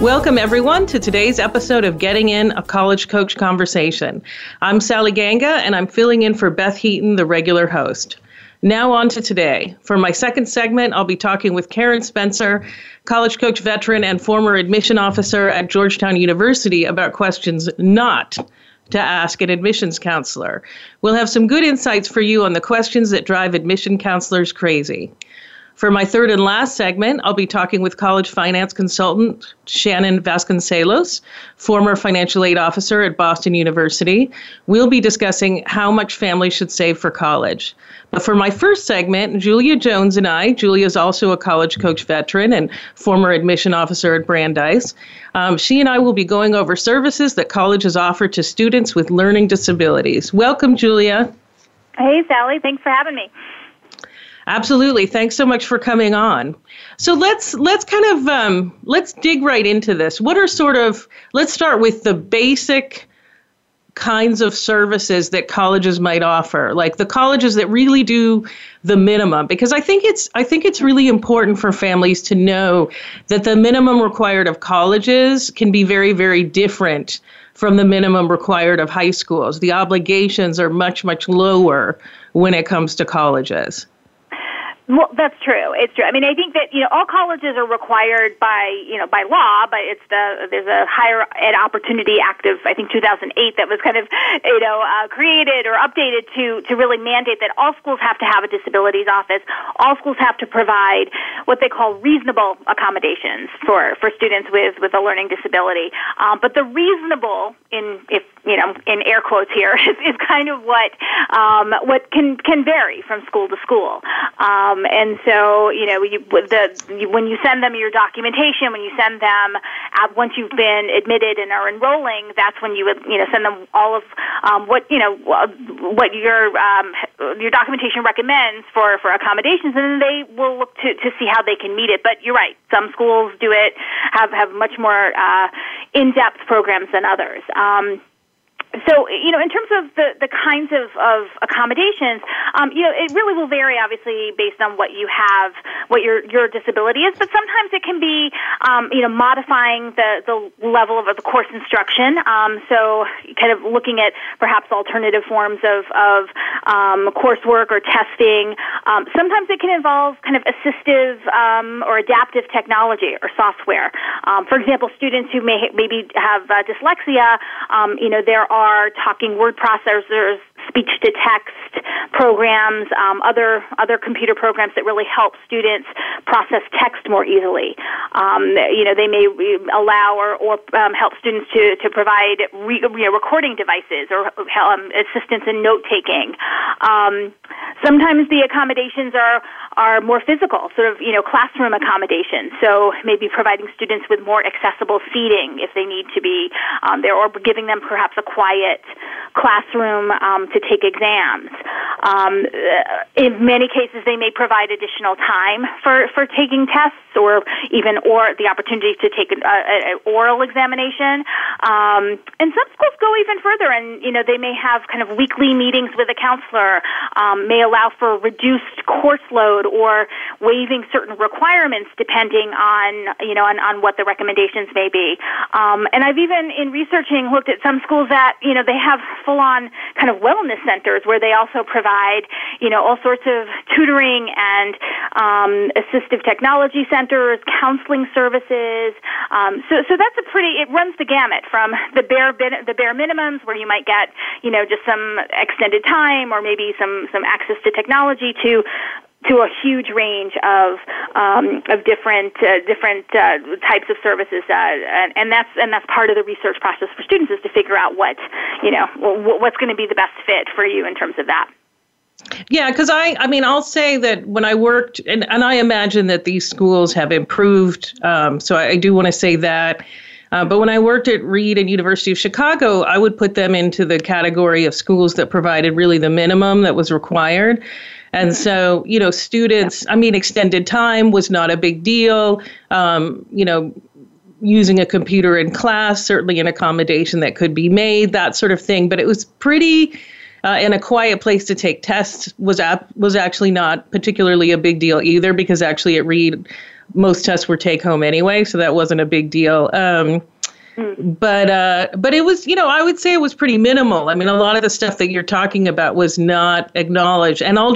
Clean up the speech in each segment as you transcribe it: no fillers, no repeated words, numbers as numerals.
Welcome, everyone, to today's episode of Getting In, a College Coach Conversation. I'm Sally Ganga, and I'm filling in for Beth Heaton, the regular host. Now on to today. For my second segment, I'll be talking with Karen Spencer, College Coach veteran and former admission officer at Georgetown University, about questions not to ask an admissions counselor. We'll have some good insights for you on the questions that drive admission counselors crazy. For my third and last segment, I'll be talking with college finance consultant Shannon Vasconcelos, former financial aid officer at Boston University. We'll be discussing how much families should save for college. But for my first segment, Julia Jones and I, Julia's also a College Coach veteran and former admission officer at Brandeis, she and I will be going over services that colleges offer to students with learning disabilities. Welcome, Julia. Hey, Sally. Thanks for having me. Absolutely. Thanks so much for coming on. So let's dig right into this. Let's start with the basic kinds of services that colleges might offer, like the colleges that really do the minimum, because I think it's really important for families to know that the minimum required of colleges can be very, very different from the minimum required of high schools. The obligations are much, much lower when it comes to colleges. Well, that's true. It's true. I mean, I think that, all colleges are required by law, but there's a Higher Ed Opportunity Act of, I think, 2008 that was kind of, created or updated to really mandate that all schools have to have a disabilities office. All schools have to provide what they call reasonable accommodations for students with a learning disability. But the reasonable, in air quotes here, is kind of what can vary from school to school. And so, when you send them your documentation, when you send them, once you've been admitted and are enrolling, that's when you would, send them all of what your documentation recommends for accommodations, and then they will look to see how they can meet it. But you're right, some schools do it, have much more in-depth programs than others. So, in terms of the kinds of accommodations, it really will vary, obviously, based on what you have, what your disability is. But sometimes it can be, modifying the level of the course instruction. So, kind of looking at perhaps alternative forms of coursework or testing. Sometimes it can involve kind of assistive or adaptive technology or software. For example, students who maybe have dyslexia, there are talking word processors, speech-to-text programs, other computer programs that really help students process text more easily. They may allow or help students to provide recording devices or assistance in note-taking. Sometimes the accommodations are more physical, sort of classroom accommodations. So maybe providing students with more accessible seating if they need to be there, or giving them perhaps a quiet classroom to take exams. In many cases, they may provide additional time for taking tests, or the opportunity to take an oral examination. And some schools go even further, and they may have kind of weekly meetings with a counselor, may allow for reduced course load or waiving certain requirements depending on on what the recommendations may be. And I've even, in researching, looked at some schools that they have full-on kind of wellness centers where they also provide all sorts of tutoring and assistive technology centers, counseling services. So that's it runs the gamut from the bare minimums where you might get just some extended time or maybe some access to technology to a huge range of different types of services, and that's part of the research process for students is to figure out what's going to be the best fit for you in terms of that. Yeah, because I'll say that when I worked, and I imagine that these schools have improved. So I do want to say that. But when I worked at Reed and University of Chicago, I would put them into the category of schools that provided really the minimum that was required. And so, you know, students, I mean, extended time was not a big deal. You know, using a computer in class, certainly an accommodation that could be made, that sort of thing. But it was pretty... and a quiet place to take tests was actually not particularly a big deal either, because actually at Reed, most tests were take home anyway, so that wasn't a big deal. But it was, you know, I would say it was pretty minimal. I mean, a lot of the stuff that you're talking about was not acknowledged. And I'm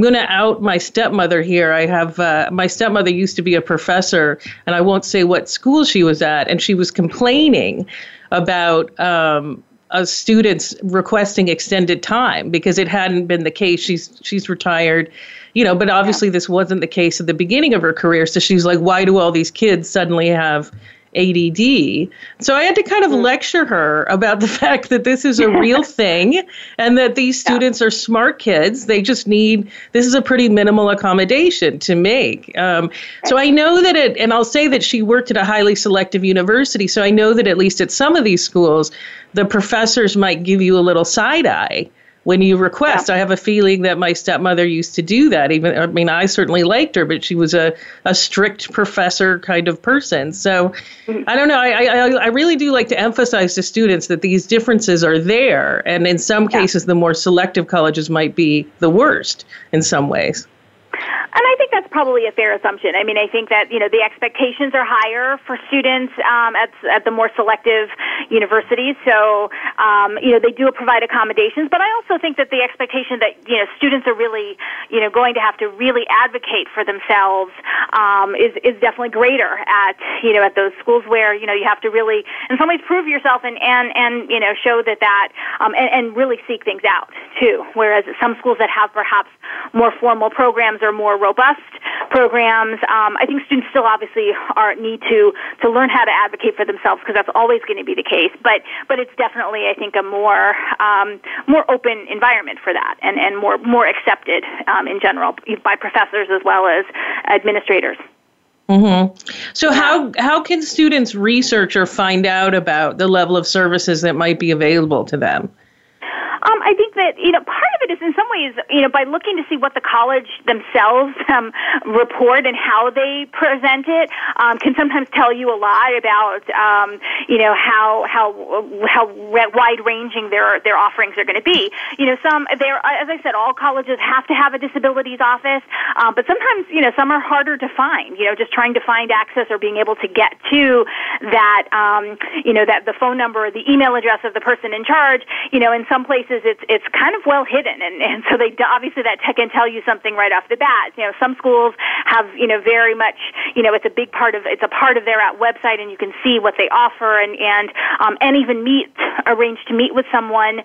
going to out my stepmother here. I have, my stepmother used to be a professor, and I won't say what school she was at, and she was complaining about, students requesting extended time because it hadn't been the case. She's retired, you know, but obviously this wasn't the case at the beginning of her career. So she's like, why do all these kids suddenly have ADD? So I had to kind of lecture her about the fact that this is a real thing and that these students are smart kids. They just need, this is a pretty minimal accommodation to make. So I know that and I'll say that she worked at a highly selective university. So I know that at least at some of these schools, the professors might give you a little side eye when you request. Yeah. I have a feeling that my stepmother used to do that. Even, I mean, I certainly liked her, but she was a strict professor kind of person. So I don't know. I really do like to emphasize to students that these differences are there. And in some cases, the more selective colleges might be the worst in some ways. And I think that's probably a fair assumption. I mean, I think that, you know, the expectations are higher for students at the more selective universities. So, you know, they do provide accommodations. But I also think that the expectation that, you know, students are really, you know, going to have to really advocate for themselves is definitely greater at, you know, at those schools where, you know, you have to really, in some ways, prove yourself and you know, show that really seek things out, too. Whereas some schools that have perhaps more formal programs or more robust programs, I think students still obviously need to learn how to advocate for themselves, because that's always going to be the case. But it's definitely, I think, a more open environment for that, and more accepted in general by professors as well as administrators. Mm-hmm. So how can students research or find out about the level of services that might be available to them? I think that, you know, part of it is in some ways, you know, by looking to see what the college themselves report and how they present it can sometimes tell you a lot about, you know, how wide-ranging their offerings are going to be. You know, as I said, all colleges have to have a disabilities office, but sometimes, you know, some are harder to find. You know, just trying to find access or being able to get to that, you know, that the phone number or the email address of the person in charge. You know, in some places, it's kind of well hidden, and so they obviously that can tell you something right off the bat. You know, some schools have, you know, very much, you know, it's a part of their website, and you can see what they offer, and even arrange to meet with someone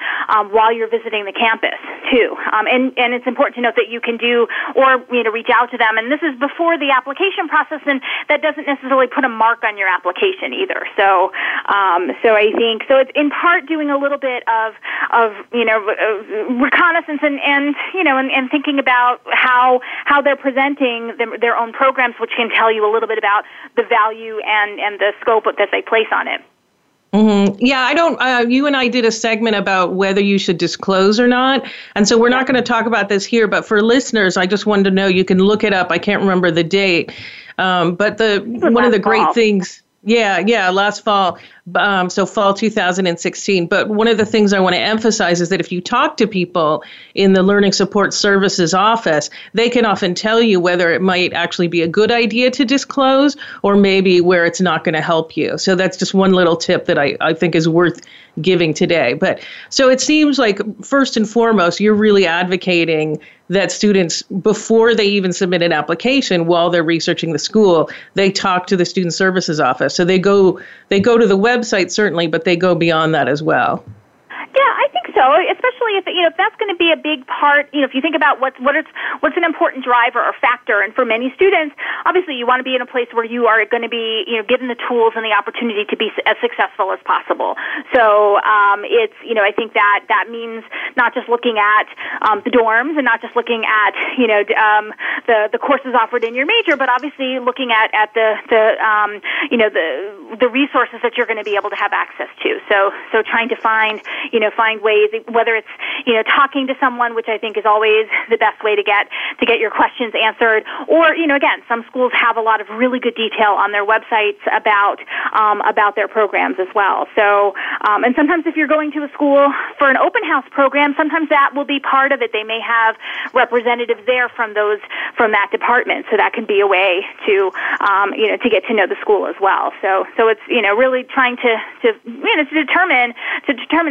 while you're visiting the campus too. And it's important to note that you can do, or, you know, reach out to them, and this is before the application process, and that doesn't necessarily put a mark on your application either. So I think so. It's in part doing a little bit of you know, reconnaissance and you know, and thinking about how they're presenting their own programs, which can tell you a little bit about the value and the scope that they place on it. Mm-hmm. Yeah, I don't. You and I did a segment about whether you should disclose or not, and so we're not going to talk about this here. But for listeners, I just wanted to know, you can look it up. I can't remember the date, but one of the great things. Yeah, last fall, so fall 2016. But one of the things I want to emphasize is that if you talk to people in the Learning Support Services office, they can often tell you whether it might actually be a good idea to disclose or maybe where it's not going to help you. So that's just one little tip that I think is worth giving today. But so it seems like first and foremost, you're really advocating that students, before they even submit an application, while they're researching the school, they talk to the student services office. So they go to the website, certainly, but they go beyond that as well. Yeah, I think so, especially if, you know, if that's going to be a big part, you know, if you think about what's an important driver or factor, and for many students, obviously you want to be in a place where you are going to be, you know, given the tools and the opportunity to be as successful as possible. So it's, you know, I think that means not just looking at the dorms and not just looking at, you know, the courses offered in your major, but obviously looking at the you know, the the resources that you're going to be able to have access to. So trying to find ways, whether it's, talking to someone, which I think is always the best way to get your questions answered, or, again, some schools have a lot of really good detail on their websites about their programs as well. So, and sometimes if you're going to a school for an open house program, sometimes that will be part of it. They may have representatives there from that department, so that can be a way to get to know the school as well. So it's, really trying to determine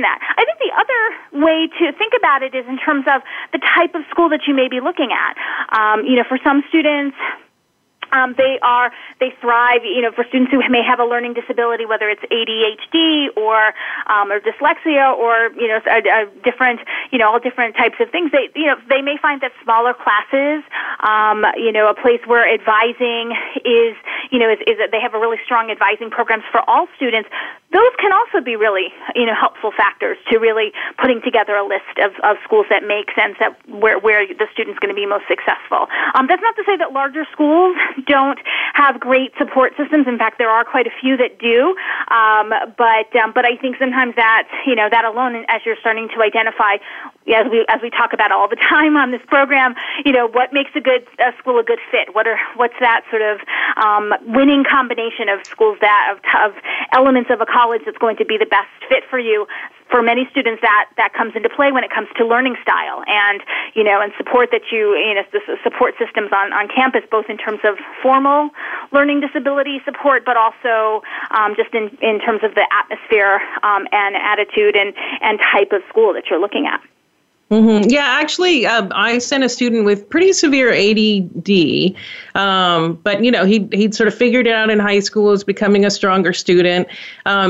that. I think the other way to think about it is in terms of the type of school that you may be looking at. For some students, they thrive, for students who may have a learning disability, whether it's ADHD or dyslexia or, different, all different types of things. They may find that smaller classes, a place where advising is that they have a really strong advising programs for all students. Those can also be really, helpful factors to really putting together a list of schools that make sense, that where the student's going to be most successful. That's not to say that larger schools don't have great support systems. In fact, there are quite a few that do. But I think sometimes that, that alone, as you're starting to identify, as we talk about all the time on this program, what makes a school a good fit? What's that sort of winning combination of schools of elements of a college that's going to be the best fit for you? For many students, that comes into play when it comes to learning style and support that the support systems on campus, both in terms of formal learning disability support, but also just in terms of the atmosphere and attitude and type of school that you're looking at. Mm-hmm. Yeah, actually, I sent a student with pretty severe ADD, but, he'd sort of figured it out in high school, was becoming a stronger student.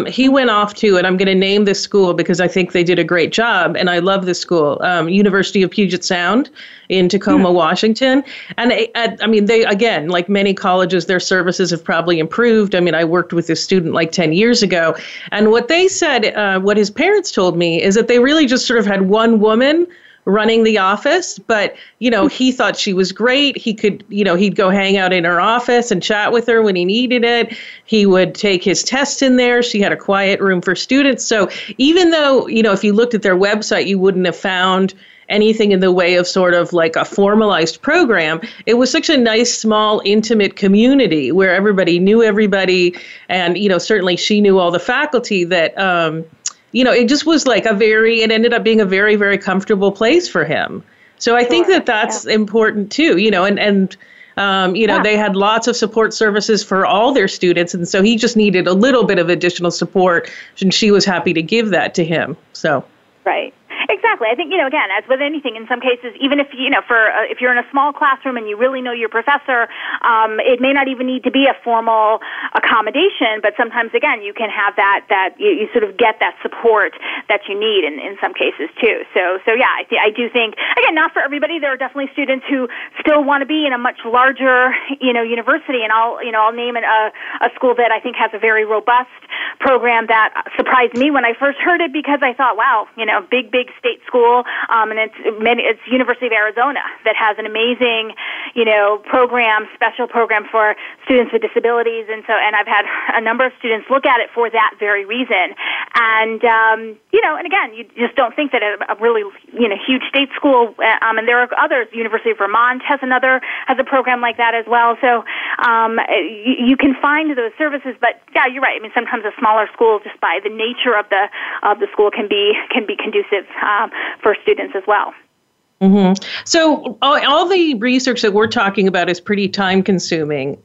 He went off to, and I'm going to name this school because I think they did a great job, and I love this school, University of Puget Sound in Tacoma, Washington. And they, again, like many colleges, their services have probably improved. I mean, I worked with this student like 10 years ago, and what they said, what his parents told me, is that they really just sort of had one woman running the office, but, he thought she was great. He could, he'd go hang out in her office and chat with her when he needed it. He would take his tests in there. She had a quiet room for students. So even though, if you looked at their website, you wouldn't have found anything in the way of sort of like a formalized program, it was such a nice, small, intimate community where everybody knew everybody. And, certainly she knew all the faculty that, it just was like it ended up being a very, very comfortable place for him. So I think that's important too, they had lots of support services for all their students. And so he just needed a little bit of additional support, and she was happy to give that to him. So, right. Exactly. I think, again, as with anything, in some cases, even if, if you're in a small classroom and you really know your professor, it may not even need to be a formal accommodation, but sometimes, again, you can have that you sort of get that support that you need in some cases, too. So yeah, I do think, again, not for everybody. There are definitely students who still want to be in a much larger, university, and I'll name a school that I think has a very robust program that surprised me when I first heard it, because I thought, wow, big state school, and it's University of Arizona that has an amazing, special program for students with disabilities, and I've had a number of students look at it for that very reason, and and again, you just don't think that a really huge state school, and there are others. University of Vermont has a program like that as well, so you can find those services, but yeah, you're right. I mean, sometimes a smaller school, just by the nature of the school, can be conducive for students as well. Mm-hmm. So all the research that we're talking about is pretty time consuming.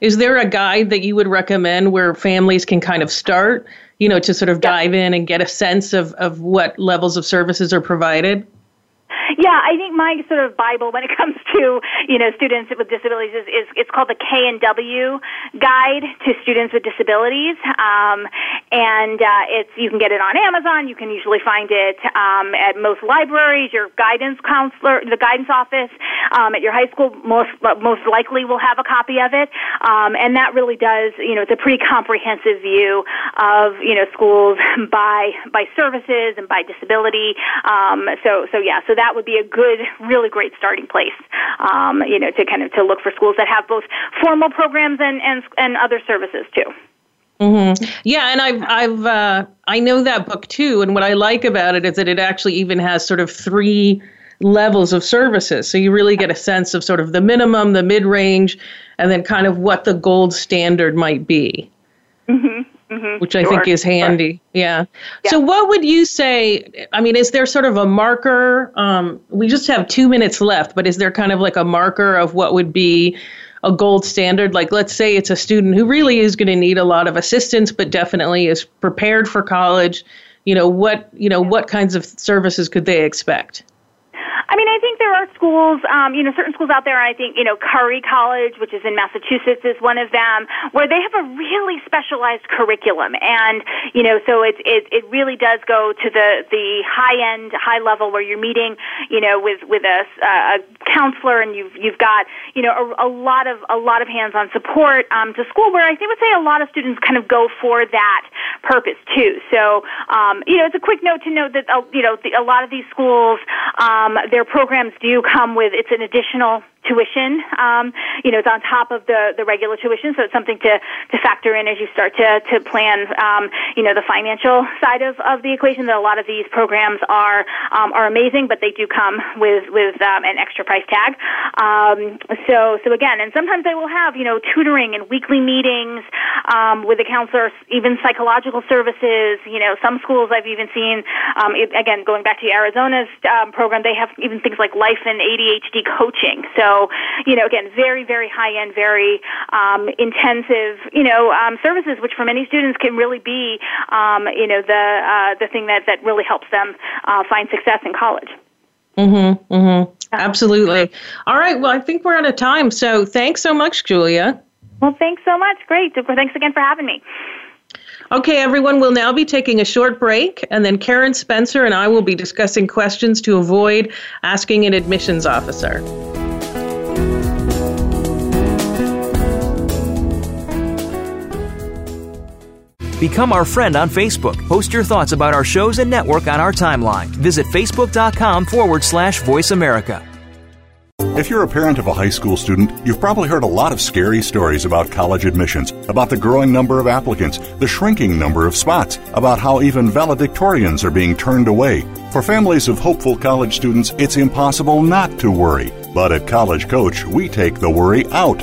Is there a guide that you would recommend where families can kind of start, to sort of dive in and get a sense of what levels of services are provided? Yeah, I think my sort of Bible when it comes to, students with disabilities is it's called the K&W Guide to Students with Disabilities. You can get it on Amazon. You can usually find it at most libraries. Your guidance counselor, the guidance office at your high school most likely will have a copy of it. And that really does, it's a pretty comprehensive view of, schools by services and by disability. So that would be a good, really great starting place, to look for schools that have both formal programs and other services too. Mm-hmm. Yeah, and I know that book too. And what I like about it is that it actually even has sort of three levels of services. So you really get a sense of sort of the minimum, the mid-range, and then kind of what the gold standard might be, mm-hmm. Mm-hmm. which I think is handy. Yeah. So what would you say, I mean, is there sort of a marker? We just have 2 minutes left, but is there kind of like a marker of what would be a gold standard? Like, let's say it's a student who really is going to need a lot of assistance, but definitely is prepared for college. What kinds of services could they expect? I mean, I think there are schools, certain schools out there, I think, Curry College, which is in Massachusetts, is one of them, where they have a really specialized curriculum. And, so it really does go to the high-end, high-level where you're meeting, with a counselor, and you've got, a lot of hands-on support to school, where I think would say a lot of students kind of go for that purpose, too. So, it's a quick note to note that, a lot of these schools, their programs do come with, it's an additional tuition, it's on top of the regular tuition, so it's something to factor in as you start to plan, the financial side of the equation. That a lot of these programs are amazing, but they do come with an extra price tag. So again, and sometimes they will have, tutoring and weekly meetings with a counselor, even psychological services. Some schools I've even seen, again, going back to Arizona's program, they have even things like life and ADHD coaching. So, again, very, very high-end, very intensive, services, which for many students can really be, the thing that really helps them find success in college. Mm-hmm, mm-hmm. Absolutely. All right. Well, I think we're out of time. So thanks so much, Julia. Well, thanks so much. Great. Thanks again for having me. Okay, everyone, we'll now be taking a short break, and then Karen Spencer and I will be discussing questions to avoid asking an admissions officer. Become our friend on Facebook. Post your thoughts about our shows and network on our timeline. Visit facebook.com/Voice America. If you're a parent of a high school student, you've probably heard a lot of scary stories about college admissions, about the growing number of applicants, the shrinking number of spots, about how even valedictorians are being turned away. For families of hopeful college students, it's impossible not to worry. But at College Coach, we take the worry out.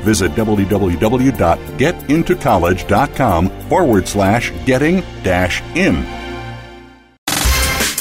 Visit www.getintocollege.com/getting-in.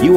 You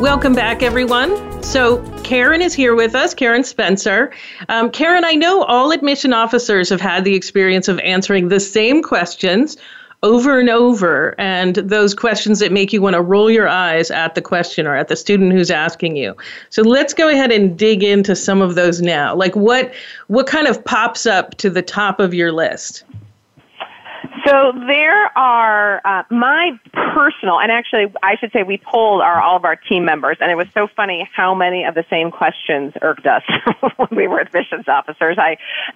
Welcome back, everyone. So, Karen is here with us, Karen Spencer. Karen, I know all admission officers have had the experience of answering the same questions over and over, and those questions that make you want to roll your eyes at the questioner, at the student who's asking you. So let's go ahead and dig into some of those now. Like what kind of pops up to the top of your list? So there are my personal, and actually I should say we polled all of our team members, and it was so funny how many of the same questions irked us when we were admissions officers.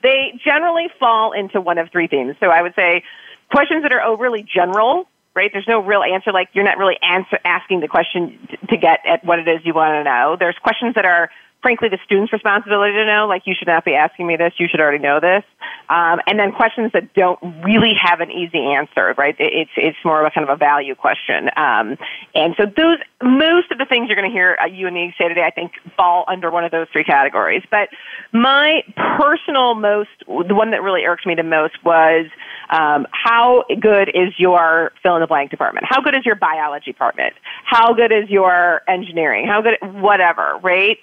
They generally fall into one of three themes. So I would say questions that are overly general, right? There's no real answer, like you're not really asking the question to get at what it is you want to know. There's questions that are frankly the student's responsibility to know, like you should not be asking me this, you should already know this. And then questions that don't really have an easy answer, right? It's more of a kind of a value question. And so those, most of the things you're going to hear you and me say today, I think, fall under one of those three categories. But my personal the one that really irked me the most was, how good is your fill-in-the-blank department? How good is your biology department? How good is your engineering? How good, whatever, right?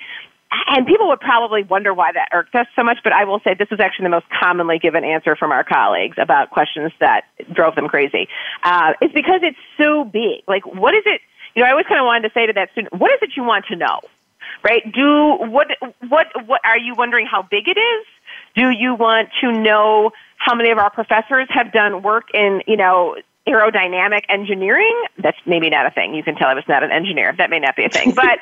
And people would probably wonder why that irked us so much, but I will say this is actually the most commonly given answer from our colleagues about questions that drove them crazy. It's because it's so big. Like, what is it? You know, I always kind of wanted to say to that student, what is it you want to know, right? What are you wondering how big it is? Do you want to know how many of our professors have done work in, you know, aerodynamic engineering? That's maybe not a thing. You can tell I was not an engineer. That may not be a thing, but,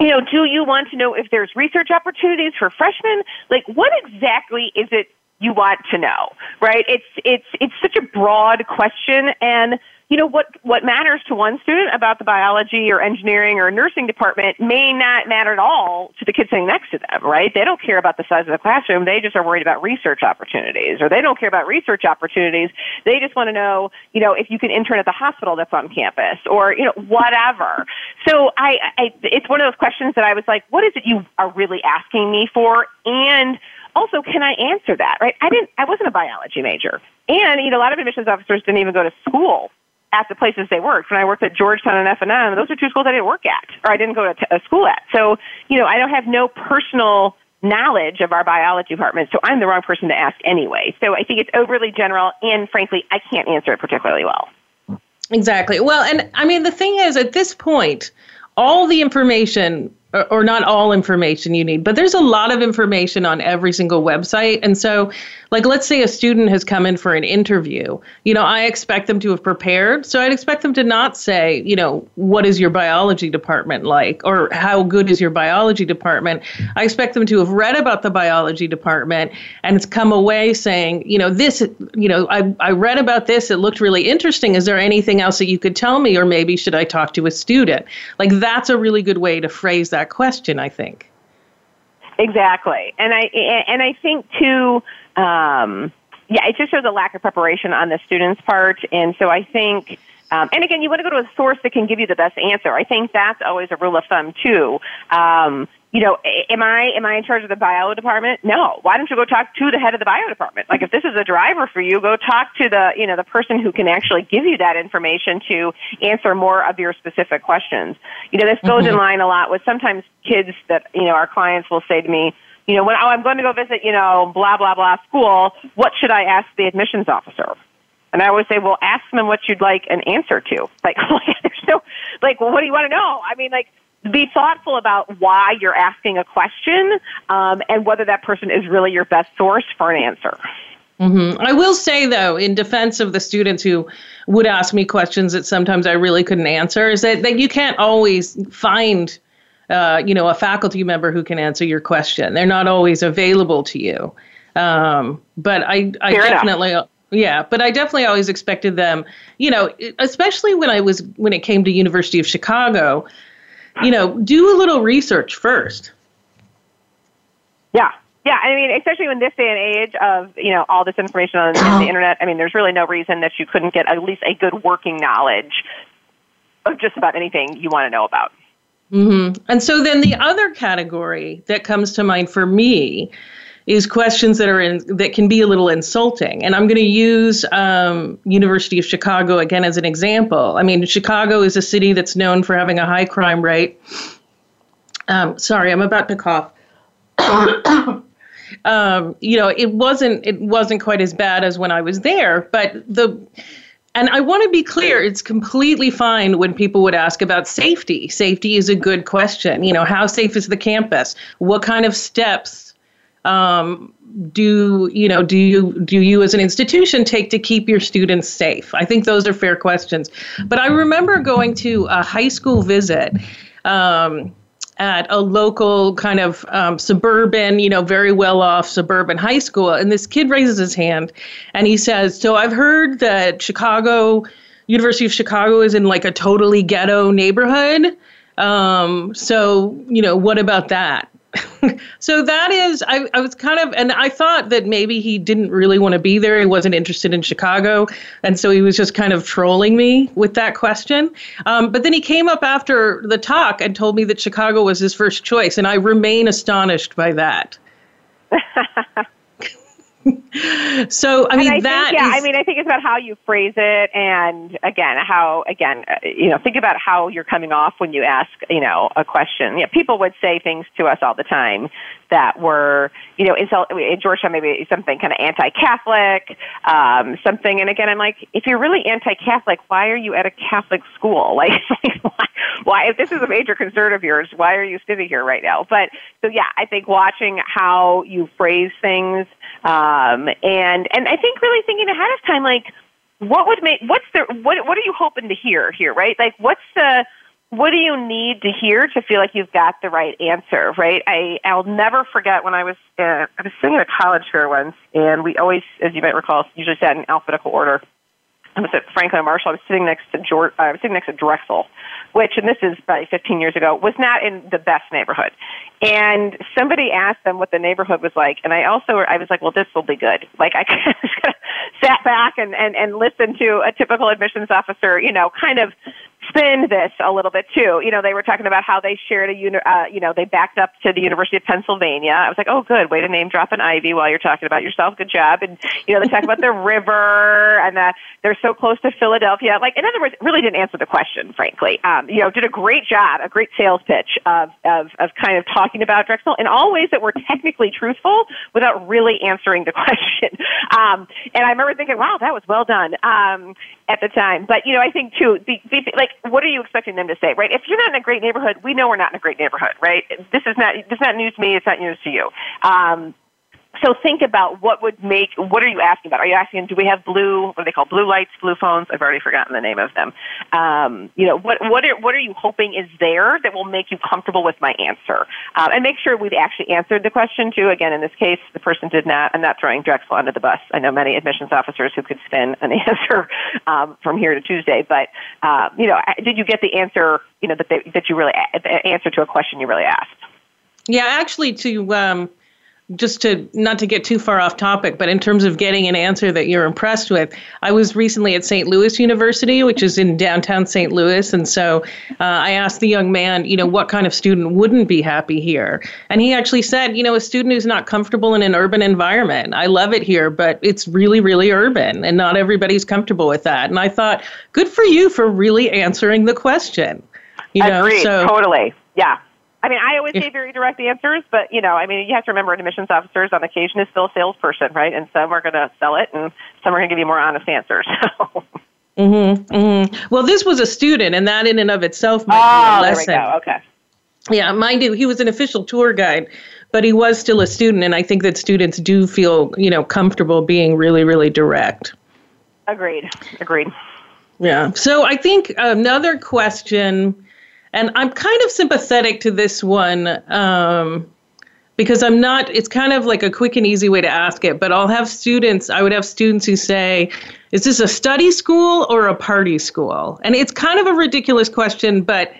you know, do you want to know if there's research opportunities for freshmen? Like, what exactly is it you want to know, right? It's such a broad question, and you know what matters to one student about the biology or engineering or nursing department may not matter at all to the kid sitting next to them, right? They don't care about the size of the classroom. They just are worried about research opportunities, or they don't care about research opportunities. They just want to know, you know, if you can intern at the hospital that's on campus, or, you know, whatever. So it's one of those questions that I was like, what is it you are really asking me for? And also, can I answer that, right? I wasn't a biology major. And, you know, a lot of admissions officers didn't even go to school at the places they worked. When I worked at Georgetown and F&M, those are two schools I didn't work at, or I didn't go to school at. So, you know, I don't have no personal knowledge of our biology department, so I'm the wrong person to ask anyway. So I think it's overly general, and frankly, I can't answer it particularly well. Exactly. Well, and I mean, the thing is, at this point, all the information, or not all information you need, but there's a lot of information on every single website. And so, like, let's say a student has come in for an interview. You know, I expect them to have prepared. So I'd expect them to not say, you know, what is your biology department like, or how good is your biology department? I expect them to have read about the biology department and it's come away saying, you know, this, you know, I read about this. It looked really interesting. Is there anything else that you could tell me? Or maybe should I talk to a student? Like, that's a really good way to phrase that question, I think. Exactly. And I think too, it just shows a lack of preparation on the student's part. And so I think, and again, you want to go to a source that can give you the best answer. I think that's always a rule of thumb too. You know, am I in charge of the bio department? No. Why don't you go talk to the head of the bio department? Like, if this is a driver for you, go talk to the, you know, the person who can actually give you that information to answer more of your specific questions. You know, this goes in line a lot with sometimes kids that, you know, our clients will say to me, you know, when I'm going to go visit, you know, blah, blah, blah school, what should I ask the admissions officer? And I always say, well, ask them what you'd like an answer to. Like, there's no, like, well, what do you want to know? I mean, like, be thoughtful about why you're asking a question, and whether that person is really your best source for an answer. Mm-hmm. I will say, though, in defense of the students who would ask me questions that sometimes I really couldn't answer, is that you can't always find, you know, a faculty member who can answer your question. They're not always available to you. But I definitely... Enough. Yeah, but I definitely always expected them, you know, especially when it came to University of Chicago, you know, do a little research first. Yeah. Yeah, I mean, especially in this day and age of, you know, all this information on the internet, I mean, there's really no reason that you couldn't get at least a good working knowledge of just about anything you want to know about. Mm-hmm. And so then the other category that comes to mind for me is questions that can be a little insulting. And I'm going to use University of Chicago again as an example. I mean, Chicago is a city that's known for having a high crime rate. Sorry, I'm about to cough. You know, it wasn't quite as bad as when I was there, and I want to be clear, it's completely fine when people would ask about safety. Safety is a good question. You know, how safe is the campus? What kind of steps do you as an institution take to keep your students safe? I think those are fair questions. But I remember going to a high school visit at a local kind of suburban, very well-off suburban high school. And this kid raises his hand and he says, so I've heard that University of Chicago is in like a totally ghetto neighborhood. So what about that? So that is, I was kind of, and I thought that maybe he didn't really want to be there. He wasn't interested in Chicago. And so he was just kind of trolling me with that question. But then he came up after the talk and told me that Chicago was his first choice. And I remain astonished by that. I think it's about how you phrase it. And again, think about how you're coming off when you ask, a question. Yeah, people would say things to us all the time that were, in Georgetown, maybe something kind of anti-Catholic, something. And again, I'm like, if you're really anti-Catholic, why are you at a Catholic school? Why, if this is a major concern of yours, why are you sitting here right now? But so, yeah, I think watching how you phrase things, and I think really thinking ahead of time, like what are you hoping to hear here, right? Like what do you need to hear to feel like you've got the right answer, right? I'll never forget when I was singing at a college fair once, and we always, as you might recall, usually sat in alphabetical order. I was at Franklin and Marshall. I was sitting next to Drexel, which, and this is probably 15 years ago, was not in the best neighborhood. And somebody asked them what the neighborhood was like, and I was like, well, this will be good. Like I kind of sat back and listened to a typical admissions officer, kind of spin this a little bit too. They were talking about how they shared they backed up to the University of Pennsylvania. I was like, oh, good, way to name drop an Ivy while you're talking about yourself. Good job. And they talk about the river and that they're so close to Philadelphia. Like, in other words, really didn't answer the question, frankly. Did a great job, a great sales pitch of kind of talking about Drexel in all ways that were technically truthful without really answering the question. And I remember thinking, wow, that was well done at the time. But I think too, what are you expecting them to say, right? If you're not in a great neighborhood, we know we're not in a great neighborhood, right? This is not news to me. It's not news to you. So think about what are you asking about? Are you asking, do we have what do they call blue lights, blue phones? I've already forgotten the name of them. What are you hoping is there that will make you comfortable with my answer? And make sure we've actually answered the question too. Again, in this case, the person did not. I'm not throwing Drexel under the bus. I know many admissions officers who could spin an answer from here to Tuesday, but did you get the answer? The answer to a question you really asked. Yeah, actually, just to not to get too far off topic, but in terms of getting an answer that you're impressed with, I was recently at St. Louis University, which is in downtown St. Louis. And so I asked the young man, what kind of student wouldn't be happy here? And he actually said, a student who's not comfortable in an urban environment. I love it here, but it's really, really urban and not everybody's comfortable with that. And I thought, good for you for really answering the question. Agreed, totally. Yeah. I mean, I always say very direct answers, but, you have to remember an admissions officer on occasion is still a salesperson, right? And some are going to sell it and some are going to give you more honest answers. Mm-hmm, mm-hmm. Well, this was a student, and that in and of itself might be a lesson. There we go. Okay. Yeah, mind you, he was an official tour guide, but he was still a student, and I think that students do feel, comfortable being really, really direct. Agreed. Yeah. So I think another question... And I'm kind of sympathetic to this one because it's kind of like a quick and easy way to ask it, but I would have students who say, is this a study school or a party school? And it's kind of a ridiculous question, but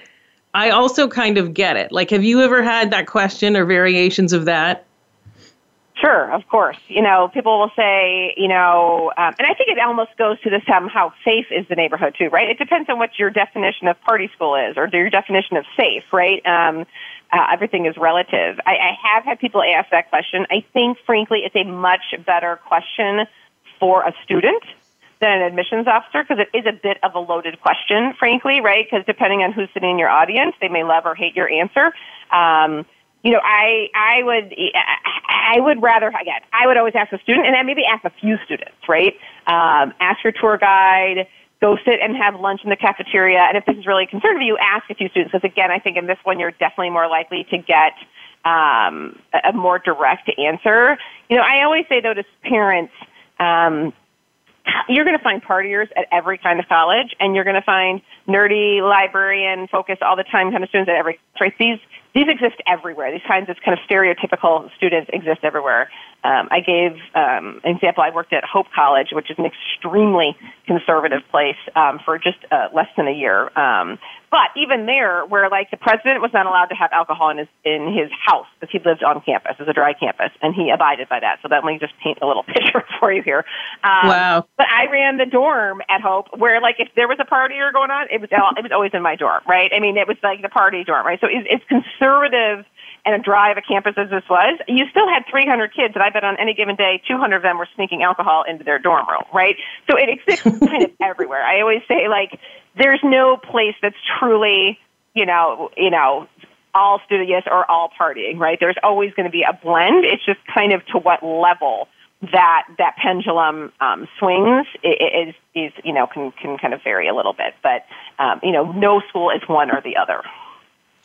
I also kind of get it. Like, have you ever had that question or variations of that? Sure, of course. People will say, and I think it almost goes to how safe is the neighborhood too, right? It depends on what your definition of party school is or your definition of safe, right? Everything is relative. I have had people ask that question. I think, frankly, it's a much better question for a student than an admissions officer, because it is a bit of a loaded question, frankly, right? Because depending on who's sitting in your audience, they may love or hate your answer. I would always ask a student, and then maybe ask a few students, right? Ask your tour guide, go sit and have lunch in the cafeteria. And if this is really a concern of you, ask a few students. Because again, I think in this one, you're definitely more likely to get a more direct answer. You know, I always say, though, to parents, you're going to find partiers at every kind of college, and you're going to find nerdy, librarian, focused all the time kind of students at every college. These exist everywhere. These kinds of kind of stereotypical students exist everywhere. I gave an example. I worked at Hope College, which is an extremely conservative place for just less than a year. But even there, where like the president was not allowed to have alcohol in his house because he lived on campus, it was a dry campus, and he abided by that. So that, let me just paint a little picture for you here. Wow! But I ran the dorm at Hope, where like if there was a party or going on, it was always in my dorm, right? I mean, it was like the party dorm, right? So it's conservative and a dry of a campus as this was. You still had 300 kids, and I bet on any given day, 200 of them were sneaking alcohol into their dorm room, right? So it exists kind of everywhere. I always say, like, there's no place that's truly, you know, all studious or all partying, right? There's always going to be a blend. It's just kind of to what level that pendulum swings is you know, can kind of vary a little bit. But, you know, no school is one or the other.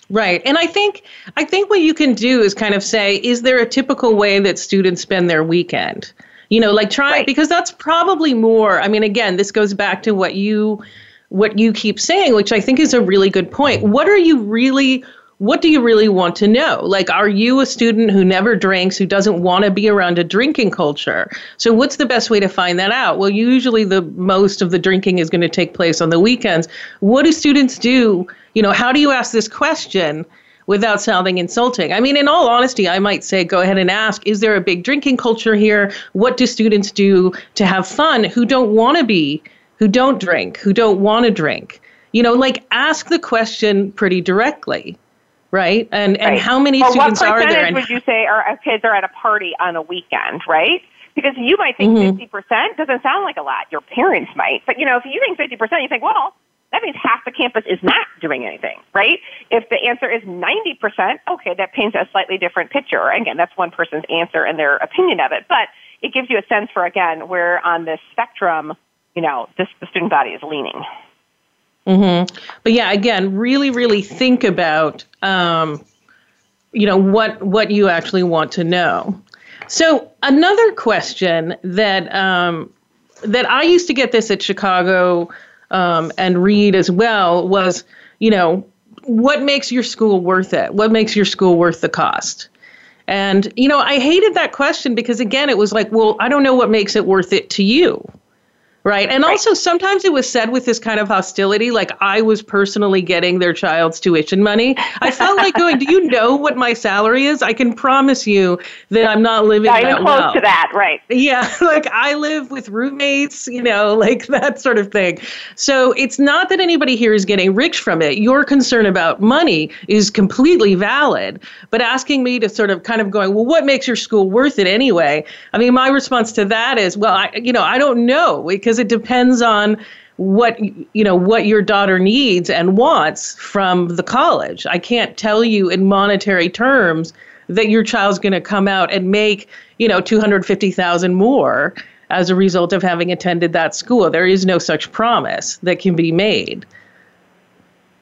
Right. And I think what you can do is kind of say, is there a typical way that students spend their weekend? You know, like try, right. Because that's probably more, I mean, again, this goes back to what you keep saying, which I think is a really good point. What do you really want to know? Like, are you a student who never drinks, who doesn't want to be around a drinking culture? So what's the best way to find that out? Well, usually the most of the drinking is going to take place on the weekends. What do students do? You know, how do you ask this question without sounding insulting? I mean, in all honesty, I might say, go ahead and ask, is there a big drinking culture here? What do students do to have fun who don't want to drink? You know, like, ask the question pretty directly. Right. And how many students are there? What percentage would you say our kids are at a party on a weekend, right? Because you might think 50% doesn't sound like a lot. Your parents might. But, you know, if you think 50%, you think, well, that means half the campus is not doing anything, right? If the answer is 90%, okay, that paints a slightly different picture. Again, that's one person's answer and their opinion of it. But it gives you a sense for, again, where on this spectrum, you know, the student body is leaning. Mm-hmm. But yeah, again, really, really think about, you know, what you actually want to know. So another question that that I used to get this at Chicago and Reed as well was, you know, what makes your school worth it? What makes your school worth the cost? And, you know, I hated that question because, again, it was like, well, I don't know what makes it worth it to you. Right. And also sometimes it was said with this kind of hostility, like I was personally getting their child's tuition money. I felt like going, do you know what my salary is? I can promise you that I'm not living that well. Not even close to that, right. Yeah. Like I live with roommates, you know, like that sort of thing. So it's not that anybody here is getting rich from it. Your concern about money is completely valid. But asking me to sort of kind of going, well, what makes your school worth it anyway? I mean, my response to that is, well, I don't know, because it depends on what your daughter needs and wants from the college. I can't tell you in monetary terms that your child's going to come out and make, you know, $250,000 more as a result of having attended that school. There is no such promise that can be made.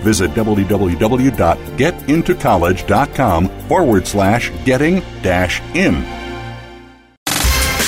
Visit www.getintocollege.com/getting-in.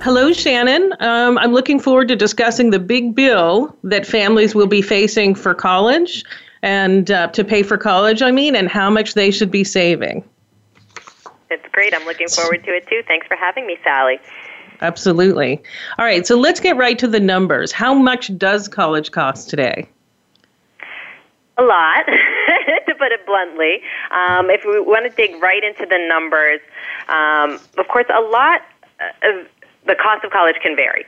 Hello, Shannon. I'm looking forward to discussing the big bill that families will be facing for college and to pay for college, and how much they should be saving. That's great. I'm looking forward to it, too. Thanks for having me, Sally. Absolutely. All right, so let's get right to the numbers. How much does college cost today? A lot, to put it bluntly. If we want to dig right into the numbers, of course, a lot of the cost of college can vary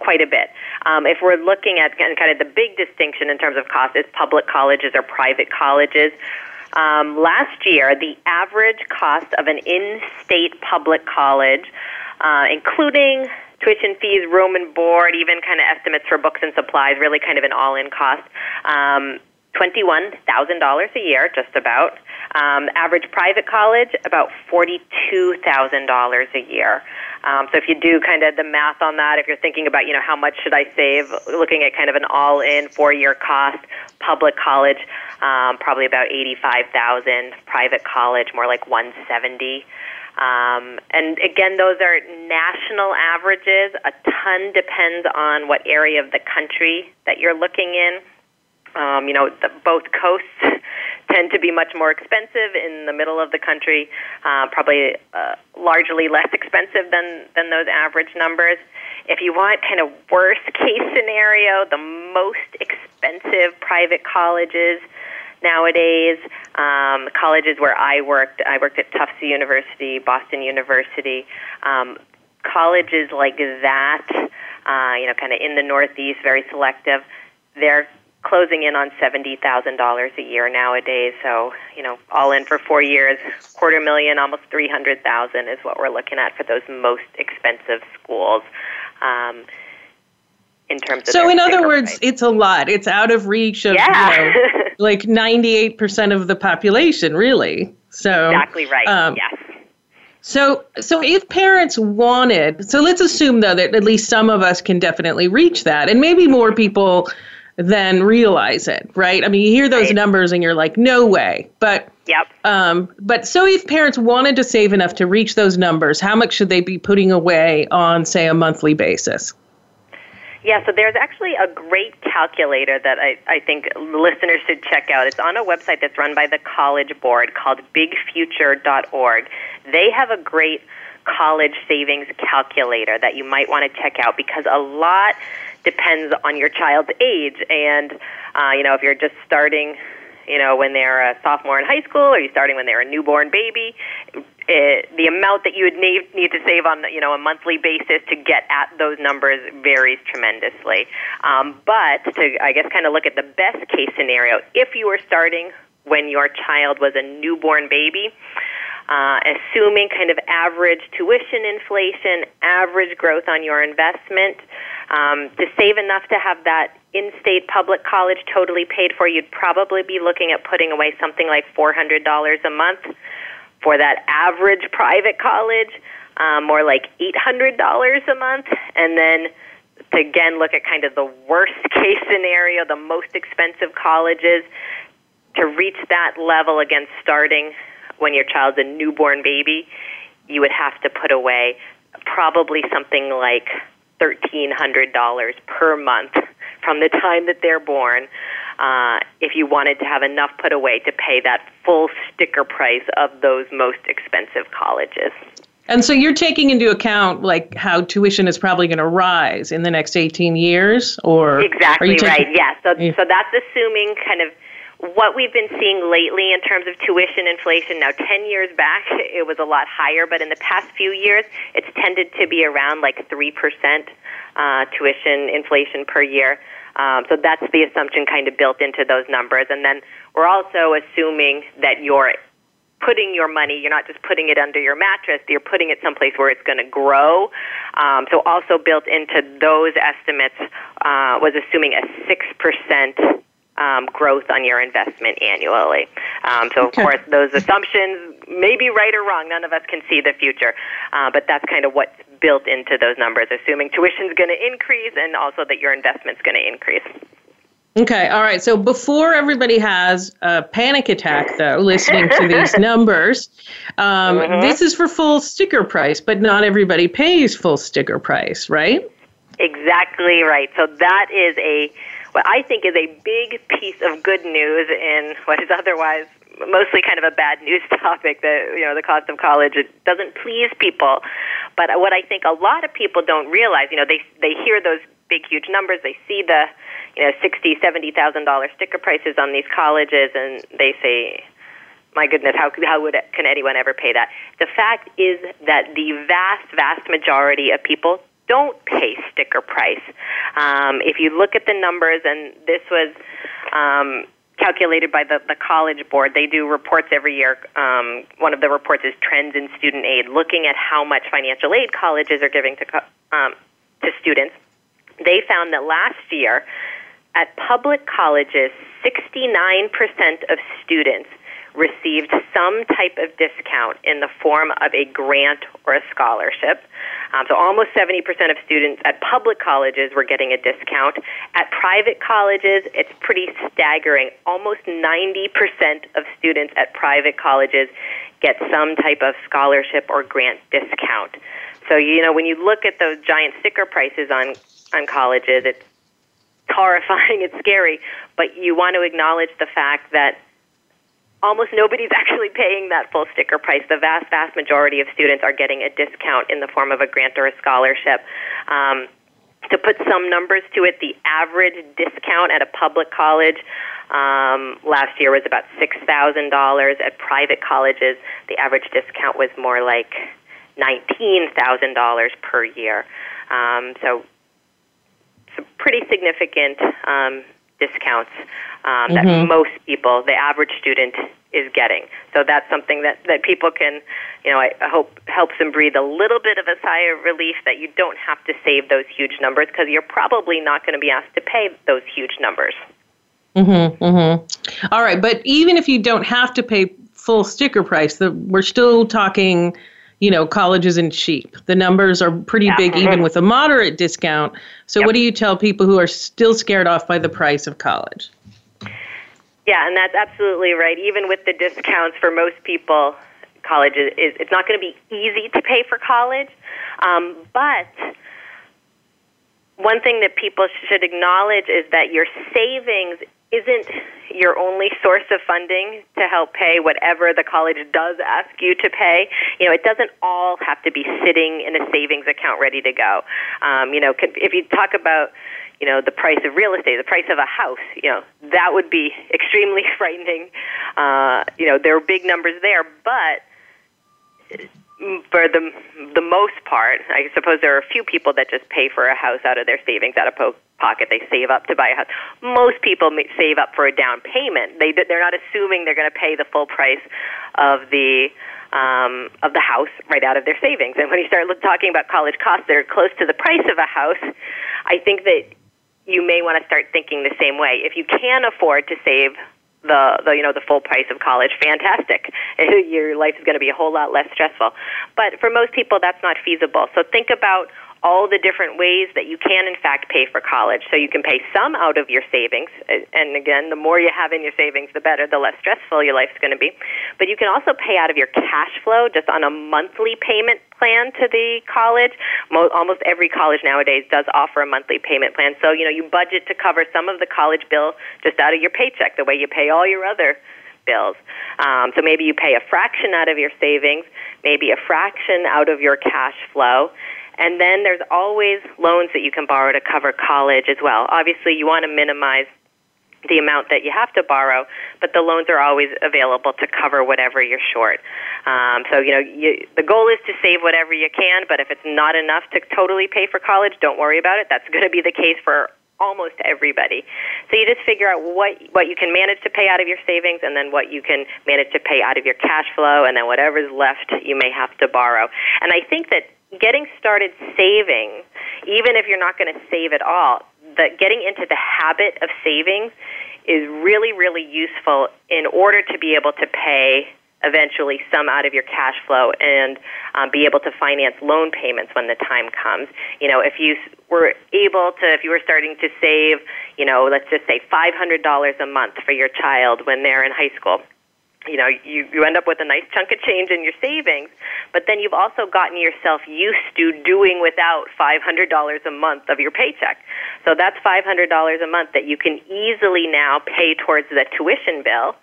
quite a bit. If we're looking at kind of the big distinction in terms of cost is public colleges or private colleges. Last year, the average cost of an in-state public college, including tuition fees, room and board, even kind of estimates for books and supplies, really kind of an all-in cost, $21,000 a year, just about. Average private college, about $42,000 a year. So if you do kind of the math on that, if you're thinking about, you know, how much should I save, looking at kind of an all-in four-year cost, public college, probably about $85,000, private college, more like $170,000. And again, those are national averages. A ton depends on what area of the country that you're looking in. You know, both coasts tend to be much more expensive. In the middle of the country, probably largely less expensive than those average numbers. If you want kind of worst-case scenario, the most expensive private colleges nowadays, the colleges where I worked at Tufts University, Boston University, colleges like that, you know, kind of in the Northeast, very selective, they're closing in on $70,000 a year nowadays. So, you know, all in for 4 years, $250,000, almost $300,000 is what we're looking at for those most expensive schools. In terms of so in other words, it's a lot. It's out of reach of, you know, like 98% of the population, really. So exactly right. Yes. So if parents wanted, so let's assume though that at least some of us can definitely reach that, and maybe more people than realize it, right? I mean, you hear those numbers and you're like, no way. But but so if parents wanted to save enough to reach those numbers, how much should they be putting away on, say, a monthly basis? Yeah, so there's actually a great calculator that I think listeners should check out. It's on a website that's run by the College Board called bigfuture.org. They have a great college savings calculator that you might want to check out, because a lot depends on your child's age. And, you know, if you're just starting, you know, when they're a sophomore in high school, or you're starting when they're a newborn baby, the amount that you would need to save on, you know, a monthly basis to get at those numbers varies tremendously. But to, I guess, kind of look at the best case scenario, if you were starting when your child was a newborn baby, assuming kind of average tuition inflation, average growth on your investment, to save enough to have that in-state public college totally paid for, you'd probably be looking at putting away something like $400 a month. For that average private college, more like $800 a month. And then to again look at kind of the worst case scenario, the most expensive colleges, to reach that level, again, starting when your child's a newborn baby, you would have to put away probably something like $1,300 per month from the time that they're born, if you wanted to have enough put away to pay that full sticker price of those most expensive colleges. And so you're taking into account like how tuition is probably going to rise in the next 18 years, or exactly right? Yes. So that's assuming kind of what we've been seeing lately in terms of tuition inflation. Now, 10 years back, it was a lot higher, but in the past few years, it's tended to be around like 3% tuition inflation per year. So that's the assumption kind of built into those numbers. And then we're also assuming that you're putting your money, you're not just putting it under your mattress, you're putting it someplace where it's going to grow. So also built into those estimates was assuming a 6% growth on your investment annually. Of course, those assumptions may be right or wrong. None of us can see the future. But that's kind of what's built into those numbers, assuming tuition's going to increase and also that your investment's going to increase. Okay. All right. So before everybody has a panic attack, though, listening to these numbers, this is for full sticker price, but not everybody pays full sticker price, right? Exactly right. So that is what I think is a big piece of good news in what is otherwise mostly kind of a bad news topic, that, you know, the cost of college, it doesn't please people. But what I think a lot of people don't realize, you know, they hear those big, huge numbers, they see the, you know, $60,000, $70,000 sticker prices on these colleges, and they say, my goodness, how can anyone ever pay that? The fact is that the vast, vast majority of people don't pay sticker price. If you look at the numbers, and this was calculated by the College Board, they do reports every year. One of the reports is Trends in Student Aid, looking at how much financial aid colleges are giving to students. They found that last year, at public colleges, 69% of students received some type of discount in the form of a grant or a scholarship. So almost 70% of students at public colleges were getting a discount. At private colleges, it's pretty staggering. Almost 90% of students at private colleges get some type of scholarship or grant discount. So, you know, when you look at those giant sticker prices on colleges, it's horrifying, it's scary, but you want to acknowledge the fact that almost nobody's actually paying that full sticker price. The vast, vast majority of students are getting a discount in the form of a grant or a scholarship. To put some numbers to it, the average discount at a public college last year was about $6,000. At private colleges, the average discount was more like $19,000 per year. So some pretty significant discounts that most people, the average student, is getting. So that's something that people can, you know, I hope helps them breathe a little bit of a sigh of relief that you don't have to save those huge numbers, because you're probably not going to be asked to pay those huge numbers. All right. But even if you don't have to pay full sticker price, we're still talking, you know, colleges and cheap. The numbers are pretty big, even with a moderate discount. So what do you tell people who are still scared off by the price of college? Yeah, and that's absolutely right. Even with the discounts, for most people, college it's not going to be easy to pay for college. But one thing that people should acknowledge is that your savings isn't your only source of funding to help pay whatever the college does ask you to pay. You know, it doesn't all have to be sitting in a savings account ready to go. You know, if you talk about, you know, the price of real estate, the price of a house, you know, that would be extremely frightening. You know, there are big numbers there, but for the most part, I suppose there are a few people that just pay for a house out of their savings, out of pocket. They save up to buy a house. Most people save up for a down payment. They're not assuming they're going to pay the full price of the house right out of their savings. And when you start talking about college costs that are close to the price of a house, I think that you may want to start thinking the same way. If you can afford to save the full price of college, fantastic. Your life is going to be a whole lot less stressful. But for most people, that's not feasible. So think about all the different ways that you can, in fact, pay for college. So you can pay some out of your savings. And again, the more you have in your savings, the better, the less stressful your life's going to be. But you can also pay out of your cash flow, just on a monthly payment plan to the college. Almost every college nowadays does offer a monthly payment plan. So, you know, you budget to cover some of the college bill just out of your paycheck, the way you pay all your other bills. So maybe you pay a fraction out of your savings, maybe a fraction out of your cash flow. And then there's always loans that you can borrow to cover college as well. Obviously, you want to minimize the amount that you have to borrow, but the loans are always available to cover whatever you're short. So, you know, the goal is to save whatever you can, but if it's not enough to totally pay for college, don't worry about it. That's going to be the case for almost everybody. So you just figure out what you can manage to pay out of your savings, and then what you can manage to pay out of your cash flow, and then whatever's left you may have to borrow. And I think that getting started saving, even if you're not going to save at all, getting into the habit of saving is really, really useful in order to be able to pay eventually some out of your cash flow and be able to finance loan payments when the time comes. You know, if you were starting to save, you know, let's just say $500 a month for your child when they're in high school, you know, you end up with a nice chunk of change in your savings, but then you've also gotten yourself used to doing without $500 a month of your paycheck. So that's $500 a month that you can easily now pay towards the tuition bill.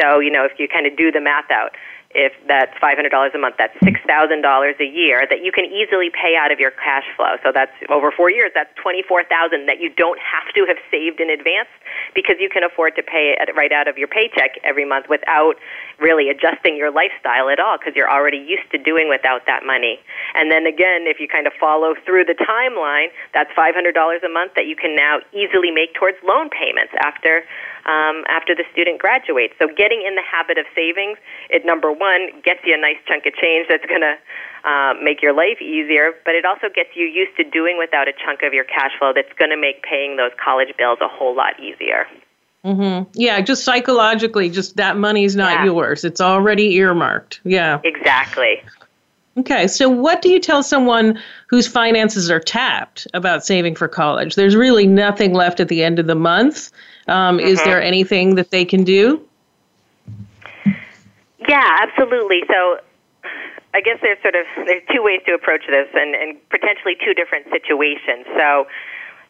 So, you know, if you kind of do the math out, if that's $500 a month, that's $6,000 a year that you can easily pay out of your cash flow. So that's over 4 years, that's $24,000 that you don't have to have saved in advance, because you can afford to pay it right out of your paycheck every month without really adjusting your lifestyle at all, because you're already used to doing without that money. And then again, if you kind of follow through the timeline, that's $500 a month that you can now easily make towards loan payments after the student graduates. So getting in the habit of savings, number one, gets you a nice chunk of change that's going to make your life easier, but it also gets you used to doing without a chunk of your cash flow that's going to make paying those college bills a whole lot easier. Yeah, just psychologically, just that money's not yours. It's already earmarked. Yeah. Exactly. Okay, so what do you tell someone whose finances are tapped about saving for college? There's really nothing left at the end of the month. Is there anything that they can do? Yeah, absolutely. So I guess there's two ways to approach this and potentially two different situations. So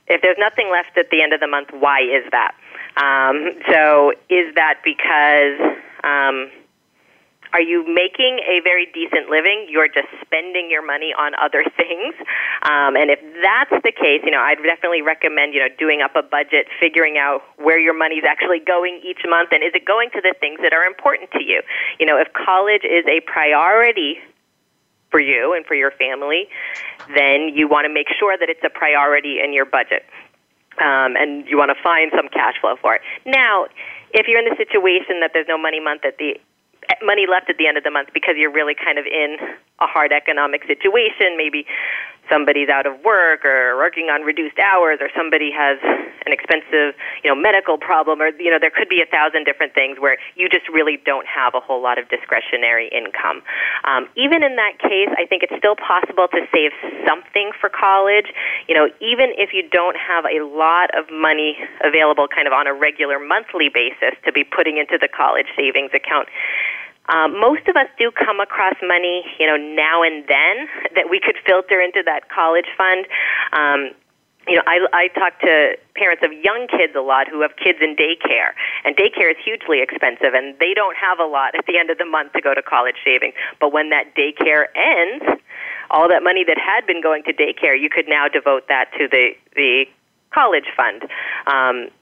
if there's nothing left at the end of the month, why is that? So is that because are you making a very decent living? You're just spending your money on other things. And if that's the case, I'd definitely recommend, doing up a budget, figuring out where your money's actually going each month, and is it going to the things that are important to you? If college is a priority for you and for your family, then you want to make sure that it's a priority in your budget. And you want to find some cash flow for it. Now, if you're in the situation that there's no money left at the end of the month because you're really kind of in a hard economic situation, maybe somebody's out of work or working on reduced hours, or somebody has an expensive, medical problem, or, there could be 1,000 different things where you just really don't have a whole lot of discretionary income. Even in that case, I think it's still possible to save something for college, even if you don't have a lot of money available kind of on a regular monthly basis to be putting into the college savings account. Most of us do come across money, now and then that we could filter into that college fund. I talk to parents of young kids a lot who have kids in daycare, and daycare is hugely expensive, and they don't have a lot at the end of the month to go to college savings. But when that daycare ends, all that money that had been going to daycare, you could now devote that to the college fund.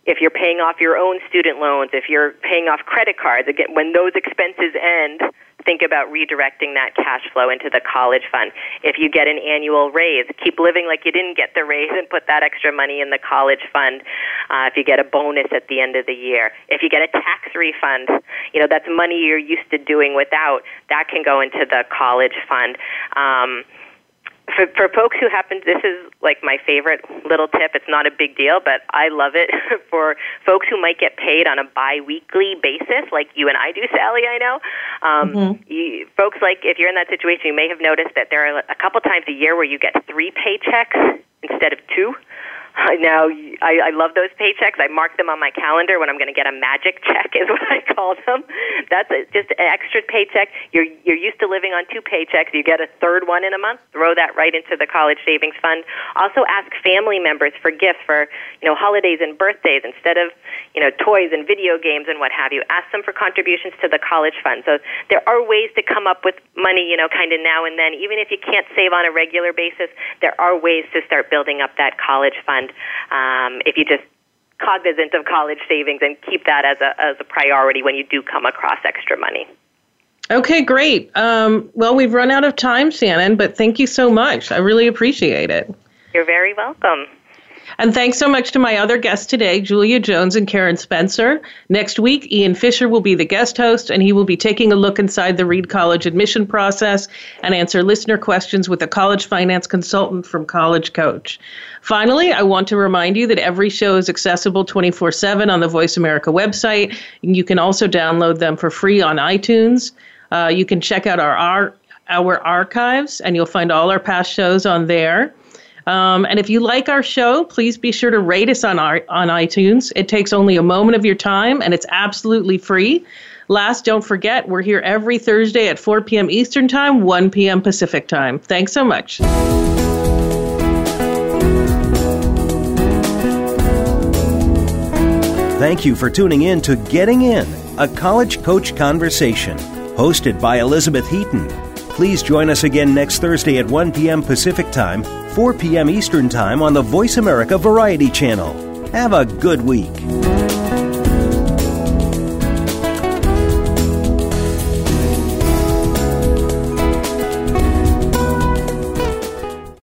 If you're paying off your own student loans, if you're paying off credit cards, again, when those expenses end, think about redirecting that cash flow into the college fund. If you get an annual raise, keep living like you didn't get the raise and put that extra money in the college fund. If you get a bonus at the end of the year, if you get a tax refund, that's money you're used to doing without, that can go into the college fund. For folks who happen, this is like my favorite little tip. It's not a big deal, but I love it. For folks who might get paid on a biweekly basis, like you and I do, Sally, I know. Folks, like if you're in that situation, you may have noticed that there are a couple times a year where you get 3 paychecks instead of 2. Now, I love those paychecks. I mark them on my calendar when I'm going to get a magic check is what I call them. That's just an extra paycheck. You're used to living on 2 paychecks. You get a third one in a month. Throw that right into the college savings fund. Also ask family members for gifts for, holidays and birthdays instead of, toys and video games and what have you. Ask them for contributions to the college fund. So there are ways to come up with money, kind of now and then. Even if you can't save on a regular basis, there are ways to start building up that college fund. If you just cognizant of college savings and keep that as a priority when you do come across extra money. Okay, great. Well, we've run out of time, Shannon, but thank you so much. I really appreciate it. You're very welcome. And thanks so much to my other guests today, Julia Jones and Karen Spencer. Next week, Ian Fisher will be the guest host, and he will be taking a look inside the Reed College admission process and answer listener questions with a college finance consultant from College Coach. Finally, I want to remind you that every show is accessible 24/7 on the Voice America website. And you can also download them for free on iTunes. You can check out our archives, and you'll find all our past shows on there. And if you like our show, please be sure to rate us on iTunes. It takes only a moment of your time, and it's absolutely free. Last, don't forget, we're here every Thursday at 4 p.m. Eastern Time, 1 p.m. Pacific Time. Thanks so much. Thank you for tuning in to Getting In, a College Coach Conversation, hosted by Elizabeth Heaton. Please join us again next Thursday at 1 p.m. Pacific Time, 4 p.m. Eastern Time on the Voice America Variety Channel. Have a good week.